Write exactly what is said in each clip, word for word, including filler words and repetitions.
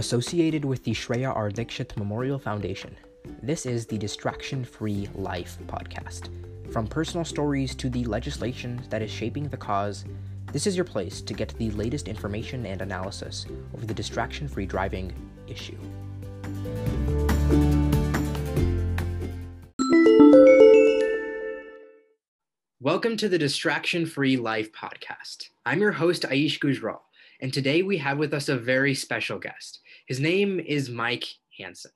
associated with the Shreya R. Dixit Memorial Foundation. This is the Distraction-Free Life Podcast. From personal stories to the legislation that is shaping the cause, this is your place to get the latest information and analysis of the distraction-free driving issue. Welcome to the Distraction-Free Life Podcast. I'm your host, Aish Gujral, and today we have with us a very special guest. His name is Mike Hansen.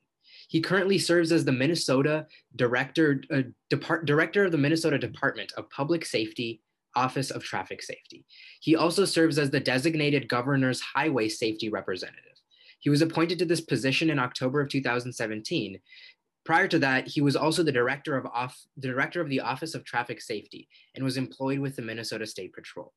He currently serves as the Minnesota Director, uh, Depart- Director of the Minnesota Department of Public Safety, Office of Traffic Safety. He also serves as the designated Governor's Highway Safety Representative. He was appointed to this position in October of two thousand seventeen. Prior to that, he was also the director of, off- the director of the Office of Traffic Safety and was employed with the Minnesota State Patrol.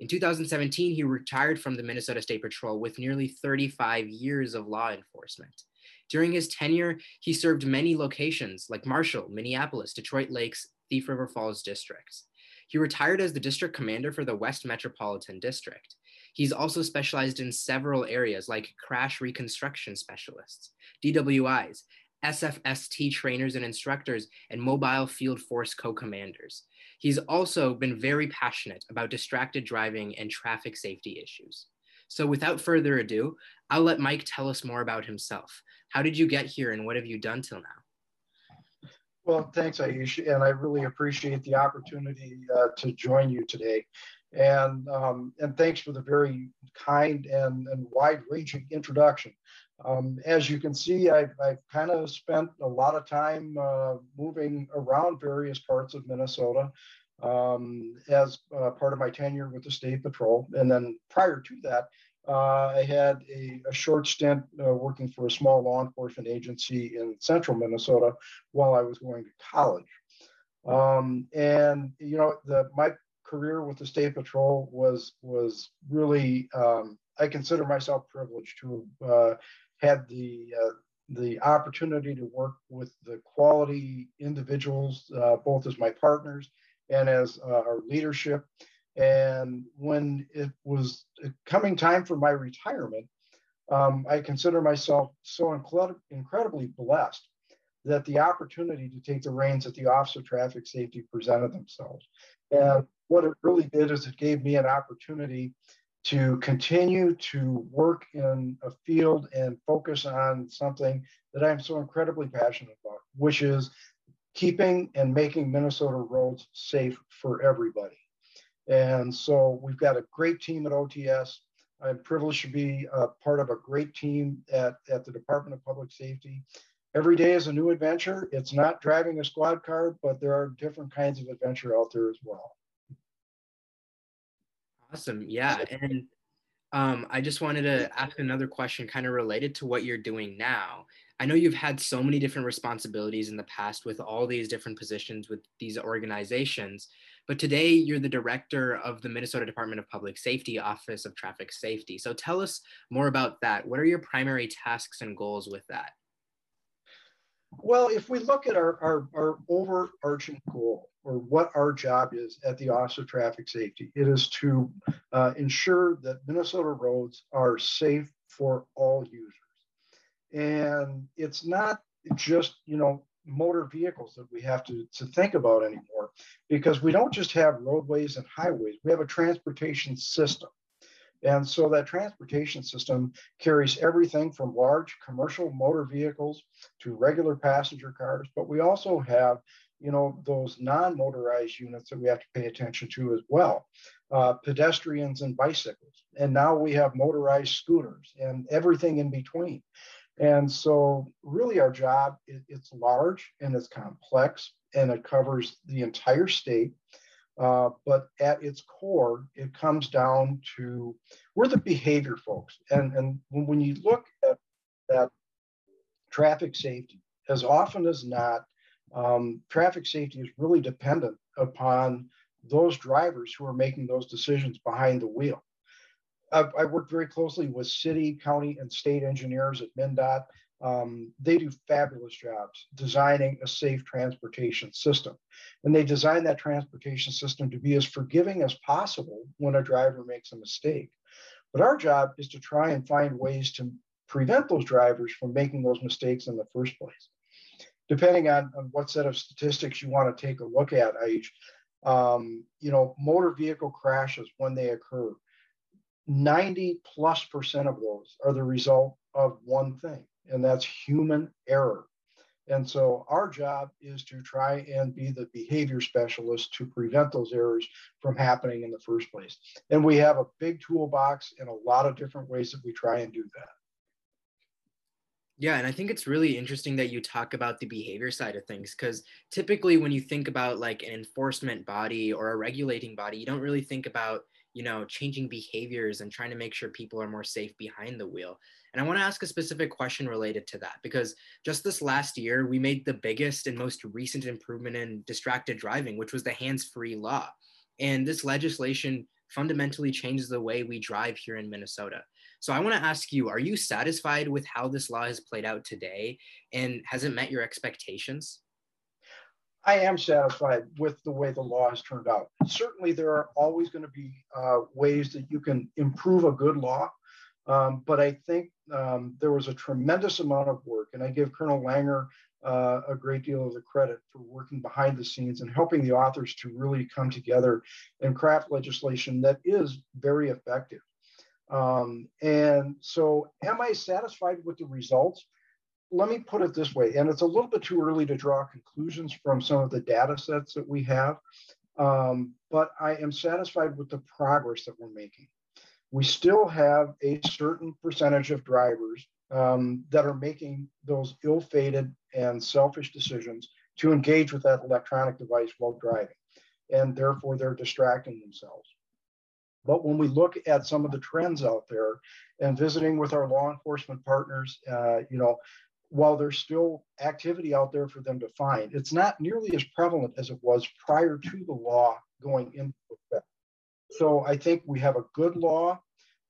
In two thousand seventeen, he retired from the Minnesota State Patrol with nearly thirty-five years of law enforcement. During his tenure, he served many locations like Marshall, Minneapolis, Detroit Lakes, Thief River Falls districts. He retired as the district commander for the West Metropolitan District. He's also specialized in several areas like crash reconstruction specialists, D W Is, S F S T trainers and instructors, and mobile field force co-commanders. He's also been very passionate about distracted driving and traffic safety issues. So without further ado, I'll let Mike tell us more about himself. How did you get here and what have you done till now? Well, thanks, Aish, and I really appreciate the opportunity uh, to join you today. And um, and thanks for the very kind and, and wide-ranging introduction. Um, as you can see, I've, I've kind of spent a lot of time uh, moving around various parts of Minnesota um, as uh, part of my tenure with the State Patrol. And then prior to that, uh, I had a, a short stint uh, working for a small law enforcement agency in central Minnesota while I was going to college. Um, and, you know, the, my career with the State Patrol was, was really, um, I consider myself privileged to have uh, had the uh, the opportunity to work with the quality individuals, uh, both as my partners and as uh, our leadership. And when it was coming time for my retirement, um, I consider myself so incred- incredibly blessed that the opportunity to take the reins at the Office of Traffic Safety presented themselves. And what it really did is it gave me an opportunity to continue to work in a field and focus on something that I'm so incredibly passionate about, which is keeping and making Minnesota roads safe for everybody. And so we've got a great team at O T S. I'm privileged to be a part of a great team at, at the Department of Public Safety. Every day is a new adventure. It's not driving a squad car, but there are different kinds of adventure out there as well. Awesome. Yeah. And um, I just wanted to ask another question kind of related to what you're doing now. I know you've had so many different responsibilities in the past with all these different positions with these organizations, but today you're the director of the Minnesota Department of Public Safety, Office of Traffic Safety. So tell us more about that. What are your primary tasks and goals with that? Well, if we look at our, our, our overarching goal, or what our job is at the Office of Traffic Safety, it is to uh, ensure that Minnesota roads are safe for all users. And it's not just, you know, motor vehicles that we have to, to think about anymore, because we don't just have roadways and highways, we have a transportation system. And so that transportation system carries everything from large commercial motor vehicles to regular passenger cars, but we also have, you know, those non-motorized units that we have to pay attention to as well, uh, pedestrians and bicycles. And now we have motorized scooters and everything in between. And so really our job, it, it's large and it's complex and it covers the entire state. Uh, but at its core, it comes down to, we're the behavior folks. And, and when you look at, at traffic safety, as often as not, um, traffic safety is really dependent upon those drivers who are making those decisions behind the wheel. I've, I work very closely with city, county, and state engineers at MnDOT. Um, they do fabulous jobs designing a safe transportation system. And they design that transportation system to be as forgiving as possible when a driver makes a mistake. But our job is to try and find ways to prevent those drivers from making those mistakes in the first place. Depending on, on what set of statistics you want to take a look at, Aish, um, you know, motor vehicle crashes, when they occur, ninety plus percent of those are the result of one thing, and that's human error. And so our job is to try and be the behavior specialist to prevent those errors from happening in the first place. And we have a big toolbox and a lot of different ways that we try and do that. Yeah, and I think it's really interesting that you talk about the behavior side of things, because typically when you think about like an enforcement body or a regulating body, you don't really think about, you know, changing behaviors and trying to make sure people are more safe behind the wheel. And I want to ask a specific question related to that, because just this last year, we made the biggest and most recent improvement in distracted driving, which was the hands-free law. And this legislation fundamentally changes the way we drive here in Minnesota. So I want to ask you, are you satisfied with how this law has played out today? And has it met your expectations? I am satisfied with the way the law has turned out. Certainly, there are always going to be uh, ways that you can improve a good law. Um, but I think um, there was a tremendous amount of work. And I give Colonel Langer uh, a great deal of the credit for working behind the scenes and helping the authors to really come together and craft legislation that is very effective. Um, and so am I satisfied with the results? Let me put it this way, and it's a little bit too early to draw conclusions from some of the data sets that we have, um, but I am satisfied with the progress that we're making. We still have a certain percentage of drivers um, that are making those ill-fated and selfish decisions to engage with that electronic device while driving, and therefore they're distracting themselves. But when we look at some of the trends out there and visiting with our law enforcement partners, uh, you know, while there's still activity out there for them to find, it's not nearly as prevalent as it was prior to the law going into effect. So I think we have a good law,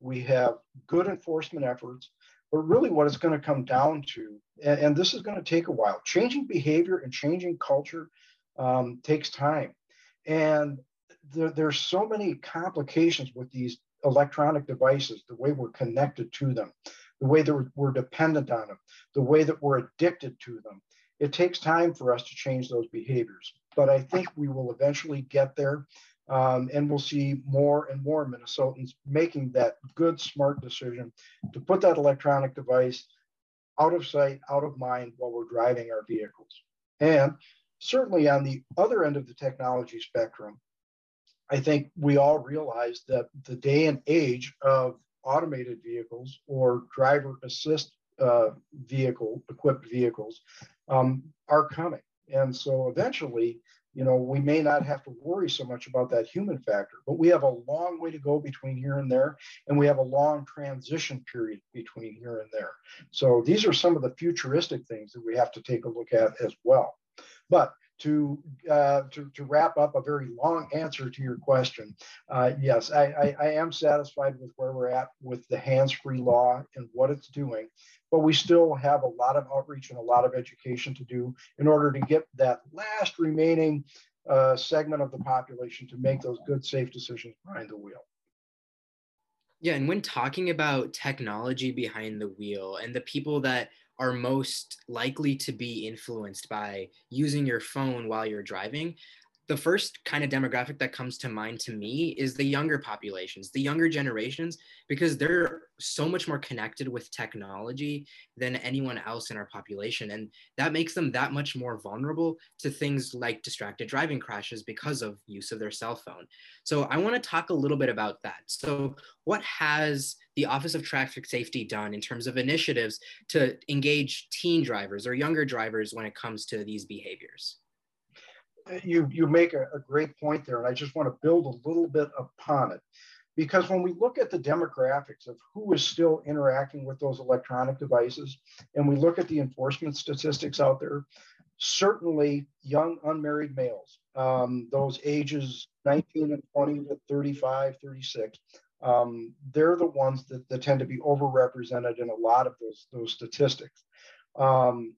we have good enforcement efforts, but really what it's going to come down to, and, and this is going to take a while, changing behavior and changing culture um, takes time. And there, there's so many complications with these electronic devices, the way we're connected to them, the way that we're dependent on them, the way that we're addicted to them. It takes time for us to change those behaviors, but I think we will eventually get there, um, and we'll see more and more Minnesotans making that good, smart decision to put that electronic device out of sight, out of mind while we're driving our vehicles. And certainly on the other end of the technology spectrum, I think we all realize that the day and age of automated vehicles or driver assist uh, vehicle equipped vehicles um, are coming. And so eventually, you know, we may not have to worry so much about that human factor, but we have a long way to go between here and there. And we have a long transition period between here and there. So these are some of the futuristic things that we have to take a look at as well. But To, uh, to, to wrap up a very long answer to your question, uh, yes, I, I, I am satisfied with where we're at with the hands-free law and what it's doing, but we still have a lot of outreach and a lot of education to do in order to get that last remaining uh, segment of the population to make those good, safe decisions behind the wheel. Yeah, and when talking about technology behind the wheel and the people that are most likely to be influenced by using your phone while you're driving, the first kind of demographic that comes to mind to me is the younger populations, the younger generations, because they're so much more connected with technology than anyone else in our population. And that makes them that much more vulnerable to things like distracted driving crashes because of use of their cell phone. So I want to talk a little bit about that. So what has the Office of Traffic Safety done in terms of initiatives to engage teen drivers or younger drivers when it comes to these behaviors? You, you make a, a great point there, and I just want to build a little bit upon it, because when we look at the demographics of who is still interacting with those electronic devices, and we look at the enforcement statistics out there, certainly young unmarried males, um, those ages nineteen and twenty to thirty-five, thirty-six, um, they're the ones that, that tend to be overrepresented in a lot of those, those statistics. Um,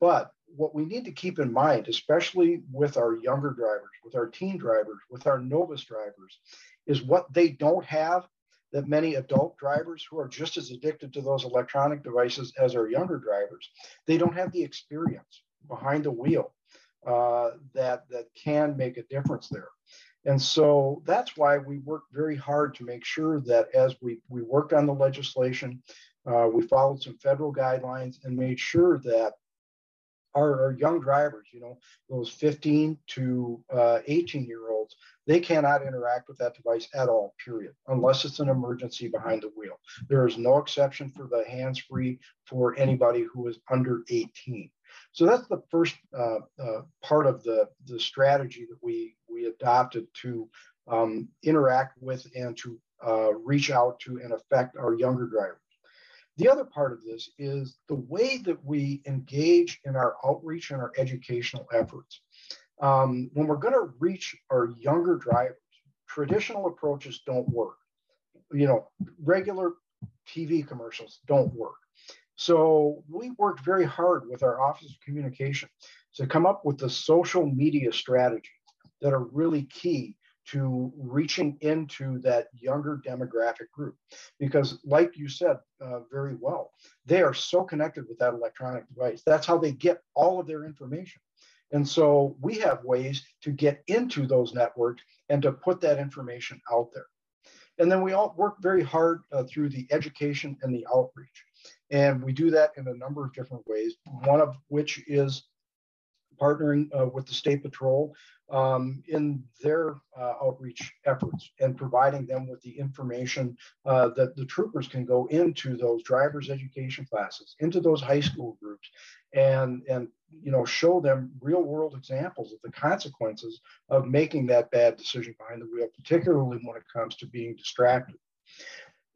but what we need to keep in mind, especially with our younger drivers, with our teen drivers, with our novice drivers, is what they don't have, that many adult drivers who are just as addicted to those electronic devices as are younger drivers, they don't have the experience behind the wheel uh, that, that can make a difference there. And so that's why we worked very hard to make sure that as we, we worked on the legislation, uh, we followed some federal guidelines and made sure that our, our young drivers, you know, those fifteen to eighteen year olds, they cannot interact with that device at all, period, unless it's an emergency behind the wheel. There is no exception for the hands-free for anybody who is under eighteen. So that's the first uh, uh, part of the, the strategy that we, we adopted to um, interact with and to uh, reach out to and affect our younger drivers. The other part of this is the way that we engage in our outreach and our educational efforts. Um, when we're going to reach our younger drivers, traditional approaches don't work. You know, regular T V commercials don't work. So we worked very hard with our Office of Communication to come up with the social media strategies that are really key to reaching into that younger demographic group. Because like you said uh, very well, they are so connected with that electronic device. That's how they get all of their information. And so we have ways to get into those networks and to put that information out there. And then we all work very hard uh, through the education and the outreach. And we do that in a number of different ways, one of which is partnering uh, with the State Patrol um, in their uh, outreach efforts and providing them with the information uh, that the troopers can go into those drivers' education classes, into those high school groups, and, and you know, show them real-world examples of the consequences of making that bad decision behind the wheel, particularly when it comes to being distracted.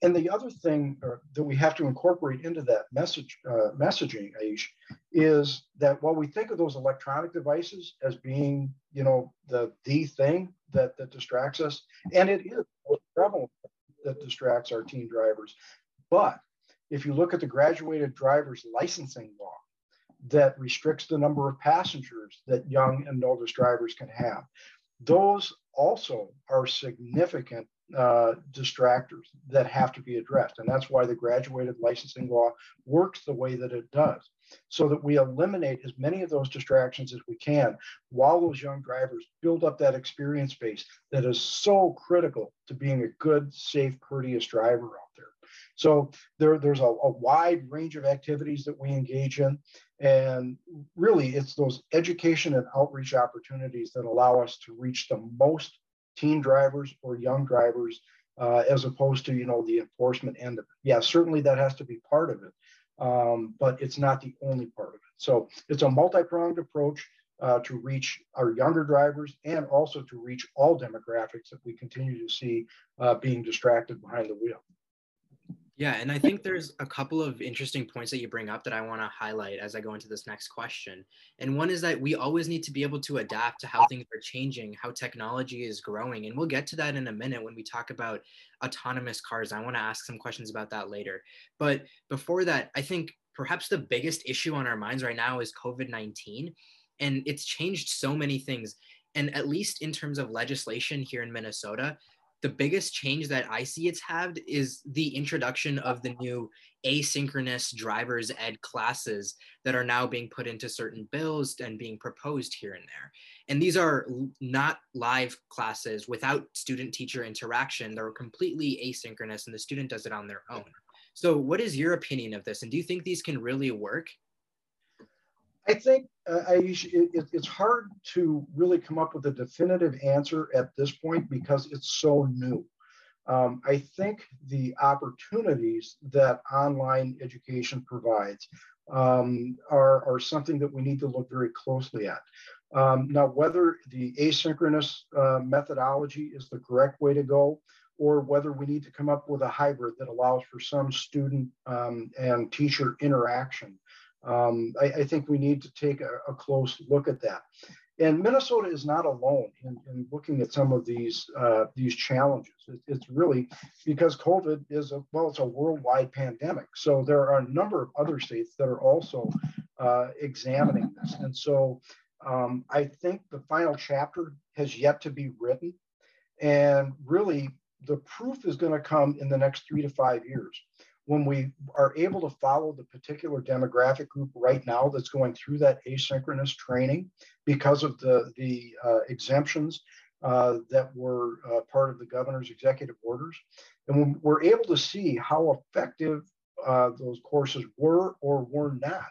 And the other thing that we have to incorporate into that message, uh, messaging, Aish, is that while we think of those electronic devices as being, you know, the, the thing that, that distracts us, and it is prevalent that distracts our teen drivers. But if you look at the graduated driver's licensing law that restricts the number of passengers that young and novice drivers can have, those also are significant Uh, distractors that have to be addressed. And that's why the graduated licensing law works the way that it does, so that we eliminate as many of those distractions as we can while those young drivers build up that experience base that is so critical to being a good, safe, courteous driver out there. So there, there's a, a wide range of activities that we engage in. And really, it's those education and outreach opportunities that allow us to reach the most teen drivers or young drivers, uh, as opposed to, you know, the enforcement end of it. Yeah, certainly that has to be part of it, um, but it's not the only part of it. So it's a multi-pronged approach uh, to reach our younger drivers and also to reach all demographics that we continue to see uh, being distracted behind the wheel. Yeah, and I think there's a couple of interesting points that you bring up that I want to highlight as I go into this next question. And one is that we always need to be able to adapt to how things are changing, how technology is growing. And we'll get to that in a minute when we talk about autonomous cars. I want to ask some questions about that later. But before that, I think perhaps the biggest issue on our minds right now is COVID nineteen. And it's changed so many things. And at least in terms of legislation here in Minnesota, the biggest change that I see it's had is the introduction of the new asynchronous driver's ed classes that are now being put into certain bills and being proposed here and there. And these are not live classes without student-teacher interaction. They're completely asynchronous and the student does it on their own. So what is your opinion of this? And do you think these can really work? I think uh, I, it, it's hard to really come up with a definitive answer at this point because it's so new. Um, I think the opportunities that online education provides um, are, are something that we need to look very closely at. Um, now, whether the asynchronous uh, methodology is the correct way to go, or whether we need to come up with a hybrid that allows for some student um, and teacher interaction, Um, I, I think we need to take a, a close look at that. And Minnesota is not alone in, in looking at some of these uh, these challenges. It, it's really because COVID is a, well, it's a worldwide pandemic. So there are a number of other states that are also uh, examining this. And so um, I think the final chapter has yet to be written. And really, the proof is going to come in the next three to five years when we are able to follow the particular demographic group right now that's going through that asynchronous training because of the, the uh, exemptions uh, that were uh, part of the governor's executive orders. And when we're able to see how effective uh, those courses were or were not.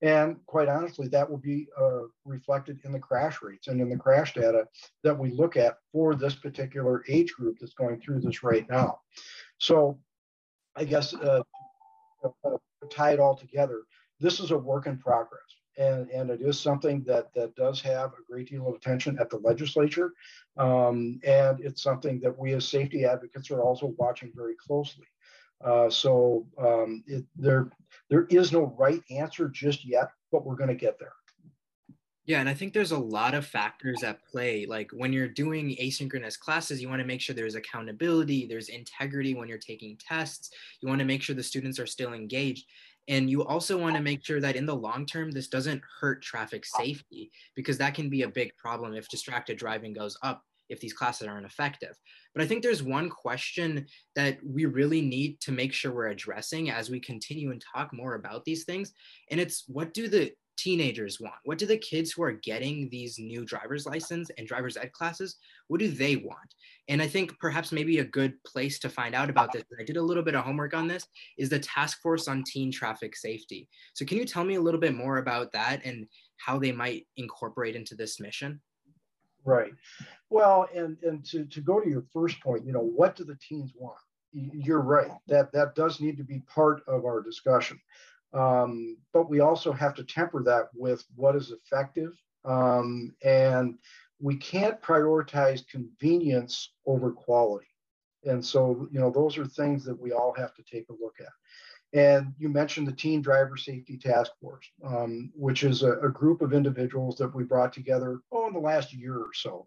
And quite honestly, that will be uh, reflected in the crash rates and in the crash data that we look at for this particular age group that's going through this right now. So I guess uh, uh, tie it all together, this is a work in progress. And, and it is something that, that does have a great deal of attention at the legislature. Um, and it's something that we as safety advocates are also watching very closely. Uh, so um, it, there, there is no right answer just yet, but we're going to get there. Yeah, and I think there's a lot of factors at play. Like when you're doing asynchronous classes, you want to make sure there's accountability, there's integrity when you're taking tests. You want to make sure the students are still engaged. And you also want to make sure that in the long term, this doesn't hurt traffic safety, because that can be a big problem if distracted driving goes up, if these classes aren't effective. But I think there's one question that we really need to make sure we're addressing as we continue and talk more about these things. And it's, what do the teenagers want? What do the kids who are getting these new driver's license and driver's ed classes, what do they want? And I think perhaps maybe a good place to find out about this, and I did a little bit of homework on this, is the Task Force on Teen Traffic Safety. So can you tell me a little bit more about that and how they might incorporate into this mission? Right. Well, and, and to, to go to your first point, you know, what do the teens want? You're right. That, that does need to be part of our discussion. Um, but we also have to temper that with what is effective. Um, and we can't prioritize convenience over quality. And so, you know, those are things that we all have to take a look at. And you mentioned the Teen Driver Safety Task Force, um, which is a, a group of individuals that we brought together oh, in the last year or so.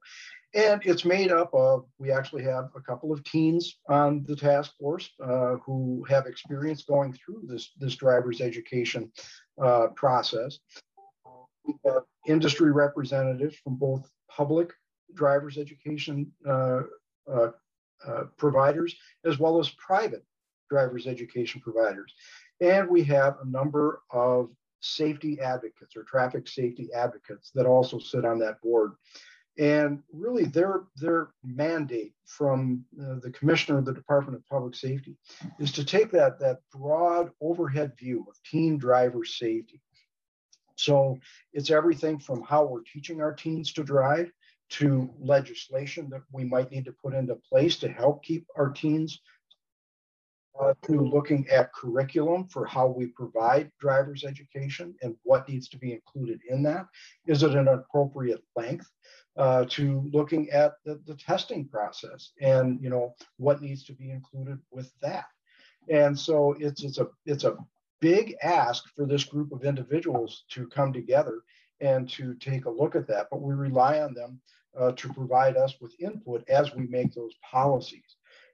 And it's made up of, we actually have a couple of teens on the task force uh, who have experience going through this, this driver's education uh, process. We have industry representatives from both public driver's education uh, uh, uh, providers, as well as private driver's education providers. And we have a number of safety advocates or traffic safety advocates that also sit on that board. And really their, their mandate from uh, the Commissioner of the Department of Public Safety is to take that, that broad overhead view of teen driver safety. So it's everything from how we're teaching our teens to drive to legislation that we might need to put into place to help keep our teens Uh, to looking at curriculum for how we provide driver's education and what needs to be included in that. Is it an appropriate length? Uh, to looking at the, the testing process and, you know, what needs to be included with that. And so it's, it's, a, it's a big ask for this group of individuals to come together and to take a look at that, but we rely on them uh, to provide us with input as we make those policies.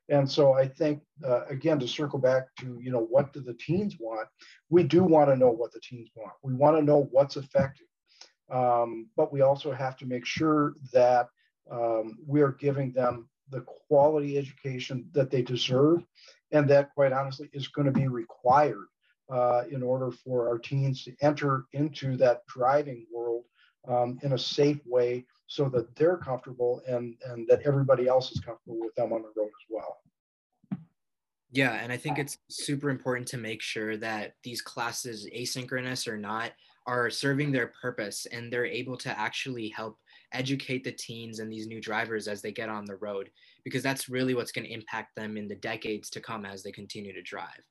And so I think, uh, again, to circle back to, you know, what do the teens want? We do want to know what the teens want. We want to know what's effective. Um, but we also have to make sure that um, we are giving them the quality education that they deserve. And that, quite honestly, is going to be required uh, in order for our teens to enter into that driving world um, in a safe way, so that they're comfortable and, and that everybody else is comfortable with them on the road as well. Yeah, and I think it's super important to make sure that these classes, asynchronous or not, are serving their purpose and they're able to actually help educate the teens and these new drivers as they get on the road, because that's really what's going to impact them in the decades to come as they continue to drive.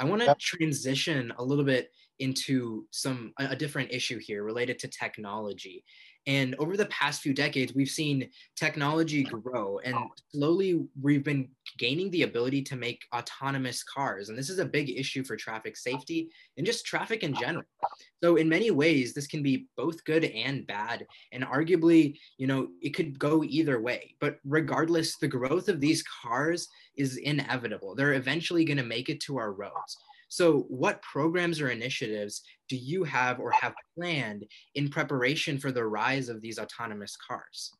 I want to transition a little bit into some a, a different issue here related to technology. And over the past few decades, we've seen technology grow, and slowly we've been gaining the ability to make autonomous cars. And this is a big issue for traffic safety and just traffic in general. So in many ways, this can be both good and bad. And arguably, you know, it could go either way. But regardless, the growth of these cars is inevitable. They're eventually going to make it to our roads. So what programs or initiatives do you have or have planned in preparation for the rise of these autonomous cars?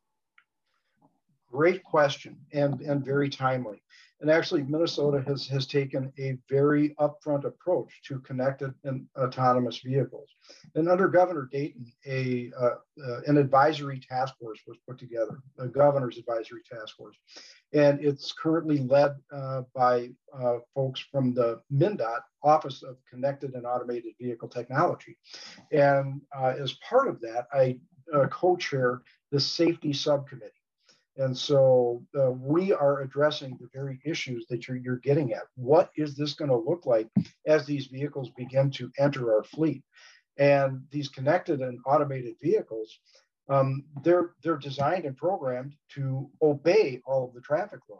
great question and, and very timely. And actually, Minnesota has, has taken a very upfront approach to connected and autonomous vehicles. And under Governor Dayton, a, uh, uh, an advisory task force was put together, a governor's advisory task force. And it's currently led uh, by uh, folks from the MnDOT Office of Connected and Automated Vehicle Technology. And uh, as part of that, I uh, co-chair the safety subcommittee. And so uh, we are addressing the very issues that you're, you're getting at. What is this going to look like as these vehicles begin to enter our fleet? And these connected and automated vehicles, um, they're, they're designed and programmed to obey all of the traffic laws.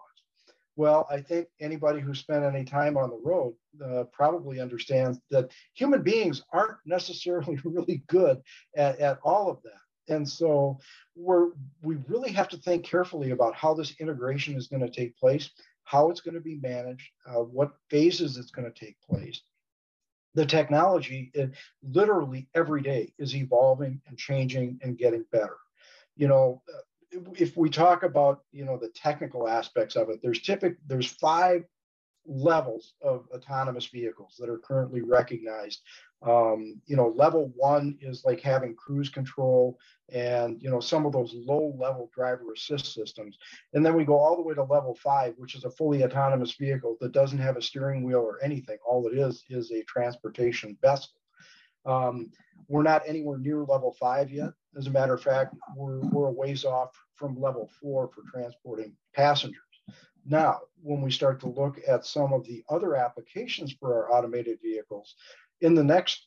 Well, I think anybody who spent any time on the road uh, probably understands that human beings aren't necessarily really good at, at all of that. And so we're, we really have to think carefully about how this integration is going to take place, how it's going to be managed, uh, what phases it's going to take place. The technology, it, literally every day, is evolving and changing and getting better. You know, if we talk about, you know, the technical aspects of it, there's typically, there's five levels of autonomous vehicles that are currently recognized. Um, you know, level one is like having cruise control and, you know, some of those low level driver assist systems. And then we go all the way to level five, which is a fully autonomous vehicle that doesn't have a steering wheel or anything. All it is is a transportation vessel. Um, we're not anywhere near level five yet. As a matter of fact, we're, we're a ways off from level four for transporting passengers. Now, when we start to look at some of the other applications for our automated vehicles, in the next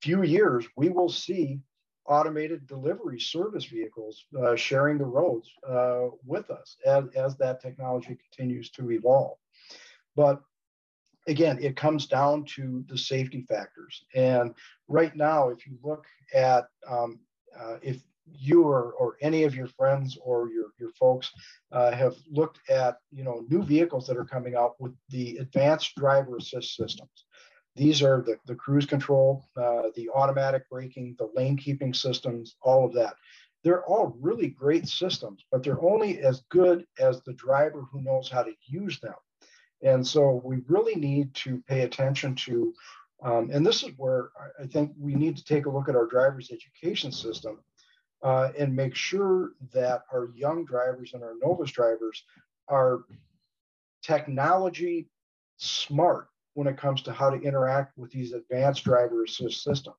few years, we will see automated delivery service vehicles uh, sharing the roads uh, with us as, as that technology continues to evolve. But again, it comes down to the safety factors. And right now, if you look at um, uh, if you or, or any of your friends or your, your folks uh, have looked at, you know, new vehicles that are coming out with the advanced driver assist systems. These are the, the cruise control, uh, the automatic braking, the lane keeping systems, all of that. They're all really great systems, but they're only as good as the driver who knows how to use them. And so we really need to pay attention to, um, and this is where I think we need to take a look at our driver's education system uh, and make sure that our young drivers and our novice drivers are technology smart when it comes to how to interact with these advanced driver assist systems.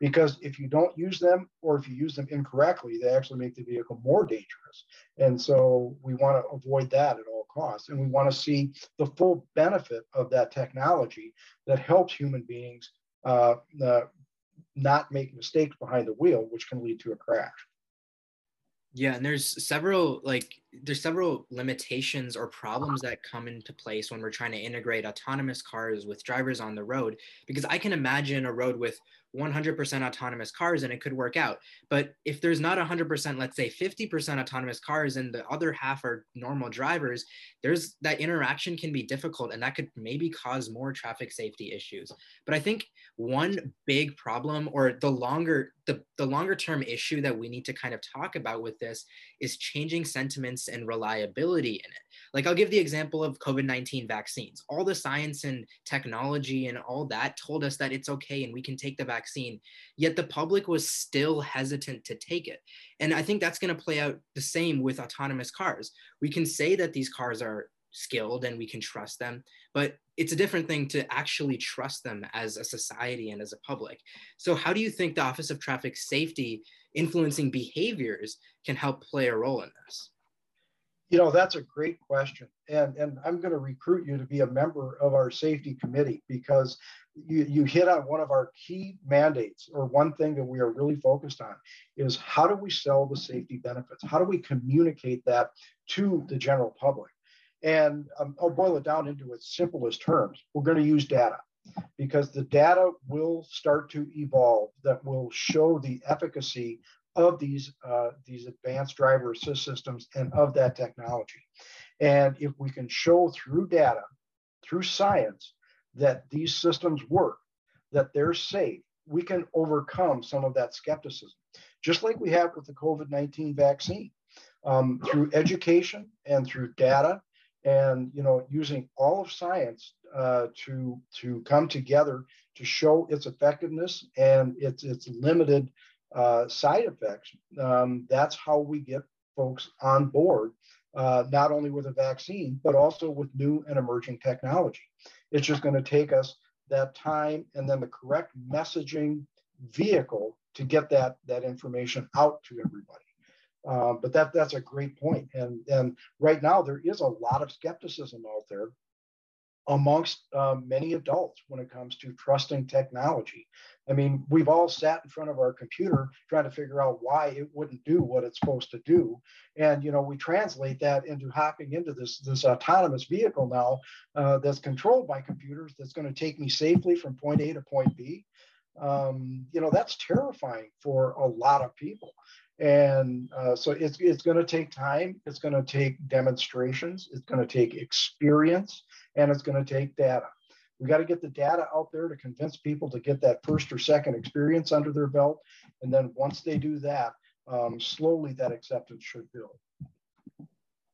Because if you don't use them, or if you use them incorrectly, they actually make the vehicle more dangerous. And so we want to avoid that at all costs. And we want to see the full benefit of that technology that helps human beings uh, uh, not make mistakes behind the wheel, which can lead to a crash. Yeah, and there's several like there's several limitations or problems that come into place when we're trying to integrate autonomous cars with drivers on the road, because I can imagine a road with one hundred percent autonomous cars and it could work out. But if there's not one hundred percent, let's say fifty percent autonomous cars and the other half are normal drivers, there's that interaction can be difficult, and that could maybe cause more traffic safety issues. But I think one big problem, or the longer the, the longer term issue that we need to kind of talk about with this, is changing sentiments and reliability in it. Like, I'll give the example of COVID nineteen vaccines. All the science and technology and all that told us that it's okay and we can take the vaccine, yet the public was still hesitant to take it. And I think that's going to play out the same with autonomous cars. We can say that these cars are skilled and we can trust them, but it's a different thing to actually trust them as a society and as a public. So how do you think the Office of Traffic Safety influencing behaviors can help play a role in this? You know, that's a great question. And, and I'm going to recruit you to be a member of our safety committee, because you, you hit on one of our key mandates, or one thing that we are really focused on, is how do we sell the safety benefits? How do we communicate that to the general public? And um, I'll boil it down into its simplest terms. We're going to use data, because the data will start to evolve that will show the efficacy of these, uh, these advanced driver assist systems and of that technology. And if we can show through data, through science, that these systems work, that they're safe, we can overcome some of that skepticism, just like we have with the COVID nineteen vaccine. um, through education and through data, and you know, using all of science uh, to to come together to show its effectiveness and its its limited uh, side effects. Um, that's how we get folks on board, uh, not only with a vaccine, but also with new and emerging technology. It's just going to take us that time and then the correct messaging vehicle to get that that information out to everybody. Uh, but that that's a great point. And, and right now, there is a lot of skepticism out there amongst uh, many adults when it comes to trusting technology. I mean, we've all sat in front of our computer trying to figure out why it wouldn't do what it's supposed to do. And, you know, we translate that into hopping into this, this autonomous vehicle now uh, that's controlled by computers that's going to take me safely from point A to point B. Um, you know, that's terrifying for a lot of people. And uh, so it's, it's going to take time. It's going to take demonstrations. It's going to take experience, and it's going to take data. We got to get the data out there to convince people to get that first or second experience under their belt. And then once they do that, um, slowly that acceptance should build.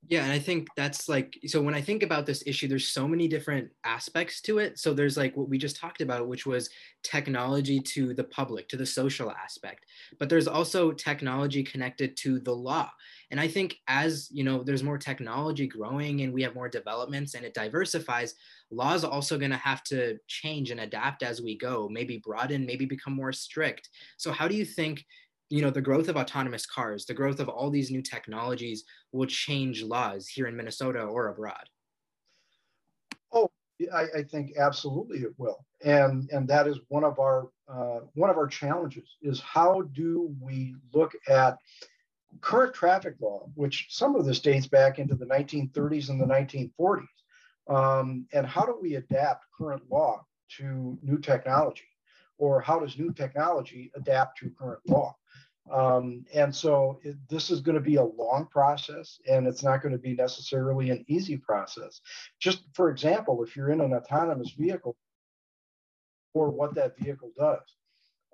Yeah, and I think that's like, so when I think about this issue, there's so many different aspects to it. So there's like what we just talked about, which was technology to the public, to the social aspect, but there's also technology connected to the law. And I think as, you know, there's more technology growing and we have more developments and it diversifies, law is also going to have to change and adapt as we go, maybe broaden, maybe become more strict. So how do you think, you know, the growth of autonomous cars, the growth of all these new technologies will change laws here in Minnesota or abroad? Oh, I, I think absolutely it will. And, and that is one of our, uh, one of our challenges is how do we look at current traffic law, which some of this dates back into the nineteen thirties and the nineteen forties, um, and how do we adapt current law to new technology? Or how does new technology adapt to current law? Um, and so it, this is going to be a long process, and it's not going to be necessarily an easy process. Just for example, if you're in an autonomous vehicle or what that vehicle does,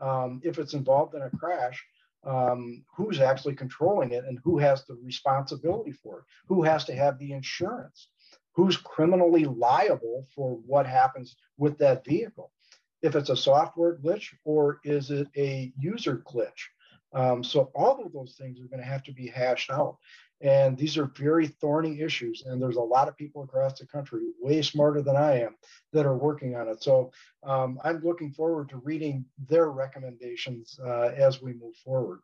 um, if it's involved in a crash, um, who's actually controlling it and who has the responsibility for it? Who has to have the insurance? Who's criminally liable for what happens with that vehicle? If it's a software glitch or is it a user glitch? Um, so all of those things are going to have to be hashed out. And these are very thorny issues. And there's a lot of people across the country, way smarter than I am, that are working on it. So um, I'm looking forward to reading their recommendations uh, as we move forward.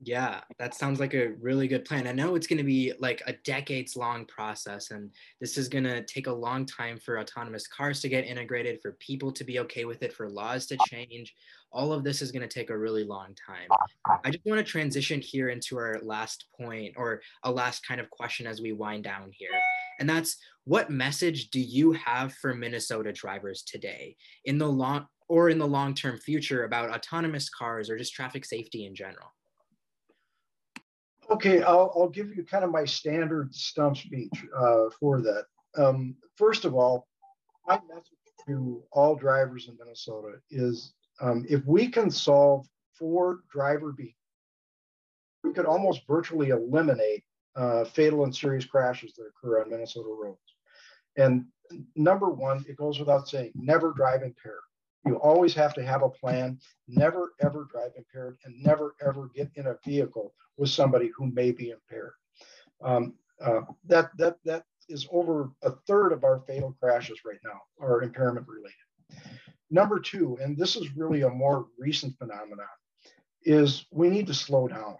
Yeah, that sounds like a really good plan. I know it's going to be like a decades long process, and this is going to take a long time for autonomous cars to get integrated, for people to be okay with it, for laws to change. All of this is going to take a really long time. I just want to transition here into our last point, or a last kind of question as we wind down here. And that's, what message do you have for Minnesota drivers today in the long or in the long-term future about autonomous cars or just traffic safety in general? Okay, I'll, I'll give you kind of my standard stump speech uh, for that. Um, first of all, my message to all drivers in Minnesota is um, if we can solve for driver behavior, we could almost virtually eliminate uh, fatal and serious crashes that occur on Minnesota roads. And number one, it goes without saying, never drive impaired. You always have to have a plan. Never, ever drive impaired, and never, ever get in a vehicle with somebody who may be impaired. Um, uh, that, that, that is over a third of our fatal crashes right now are impairment related. Number two, and this is really a more recent phenomenon, is we need to slow down.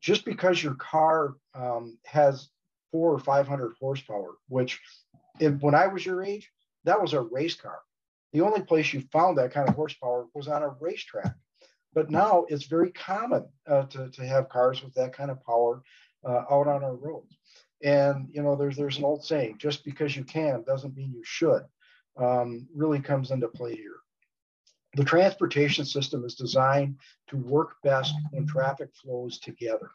Just because your car um, has four or five hundred horsepower, which if, when I was your age, that was a race car. The only place you found that kind of horsepower was on a racetrack. But now it's very common uh, to, to have cars with that kind of power uh, out on our roads. And, you know, there's, there's an old saying, just because you can doesn't mean you should, um, really comes into play here. The transportation system is designed to work best when traffic flows together.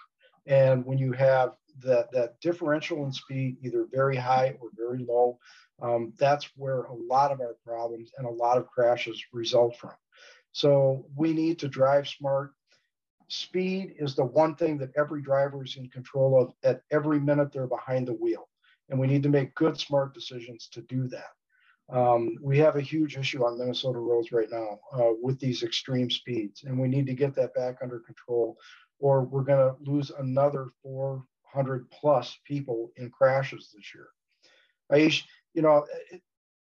And when you have that, that differential in speed, either very high or very low, um, that's where a lot of our problems and a lot of crashes result from. So we need to drive smart, Speed is the one thing that every driver is in control of at every minute they're behind the wheel. And we need to make good, smart decisions to do that. Um, we have a huge issue on Minnesota roads right now uh, with these extreme speeds, and we need to get that back under control, or we're gonna lose another four hundred plus people in crashes this year. Aish, you know,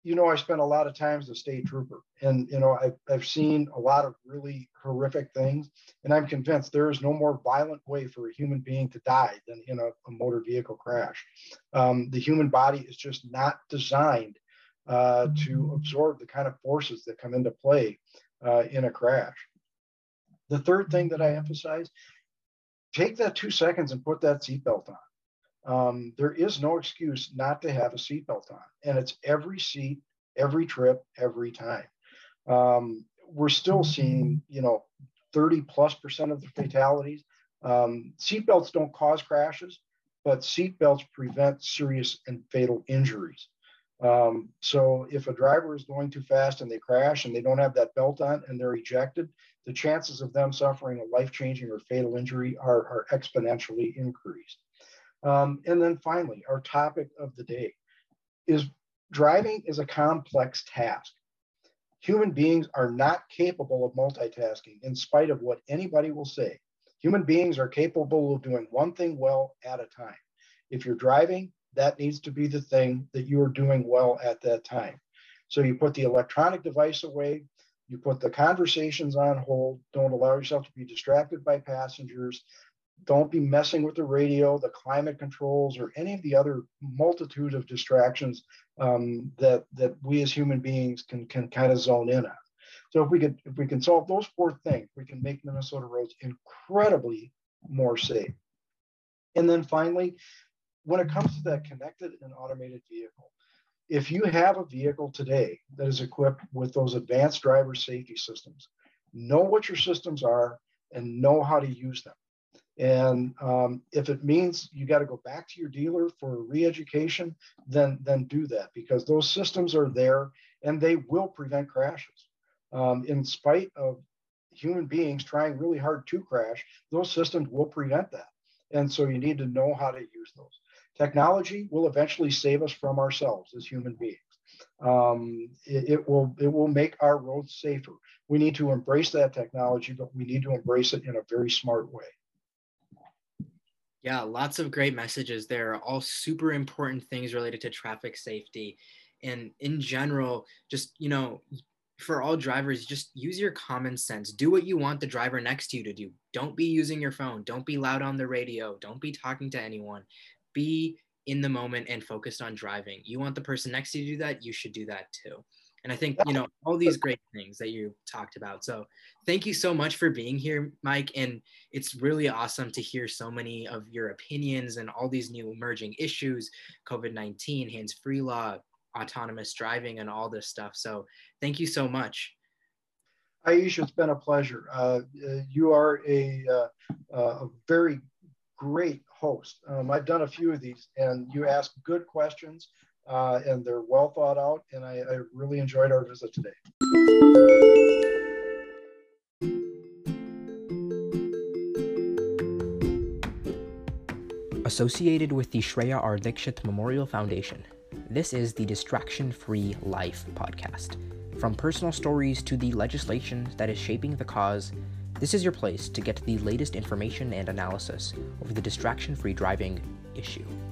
you know, I spent a lot of time as a state trooper, and, you know, I've, I've seen a lot of really horrific things, and I'm convinced there is no more violent way for a human being to die than in a, a motor vehicle crash. Um, the human body is just not designed uh, to absorb the kind of forces that come into play uh, in a crash. The third thing that I emphasize, take that two seconds and put that seatbelt on. Um, there is no excuse not to have a seatbelt on, and it's every seat, every trip, every time. Um, we're still seeing, you know, thirty plus percent of the fatalities. Um, seatbelts don't cause crashes, but seatbelts prevent serious and fatal injuries. Um, so if a driver is going too fast and they crash and they don't have that belt on and they're ejected, the chances of them suffering a life-changing or fatal injury are, are exponentially increased. Um, and then finally, our topic of the day is driving is a complex task. Human beings are not capable of multitasking, in spite of what anybody will say. Human beings are capable of doing one thing well at a time. If you're driving, that needs to be the thing that you are doing well at that time. So you put the electronic device away, you put the conversations on hold, don't allow yourself to be distracted by passengers, don't be messing with the radio, the climate controls, or any of the other multitude of distractions um, that, that we as human beings can, can kind of zone in on. So if we, could, if we can solve those four things, we can make Minnesota roads incredibly more safe. And then finally, when it comes to that connected and automated vehicle, if you have a vehicle today that is equipped with those advanced driver safety systems, know what your systems are and know how to use them. And um, if it means you got to go back to your dealer for re-education, then, then do that, because those systems are there and they will prevent crashes. Um, in spite of human beings trying really hard to crash, those systems will prevent that. And so you need to know how to use those. Technology will eventually save us from ourselves as human beings. Um, it, it will it will make our roads safer. We need to embrace that technology, but we need to embrace it in a very smart way. Yeah, lots of great messages there, all super important things related to traffic safety. And in general, just, you know, for all drivers, just use your common sense. Do what you want the driver next to you to do. Don't be using your phone. Don't be loud on the radio. Don't be talking to anyone. Be in the moment and focused on driving. You want the person next to you to do that, you should do that too. And I think, you know, all these great things that you talked about. So thank you so much for being here, Mike. And it's really awesome to hear so many of your opinions and all these new emerging issues, COVID nineteen, hands-free law, autonomous driving, and all this stuff. So thank you so much. Aish, it's been a pleasure. Uh, you are a, uh, a very great host. Um, I've done a few of these, and you ask good questions. Uh, and they're well thought out, and I, I really enjoyed our visit today. Associated with the Shreya R. Dixit Memorial Foundation, this is the Distraction-Free Life Podcast. From personal stories to the legislation that is shaping the cause, this is your place to get the latest information and analysis of the distraction-free driving issue.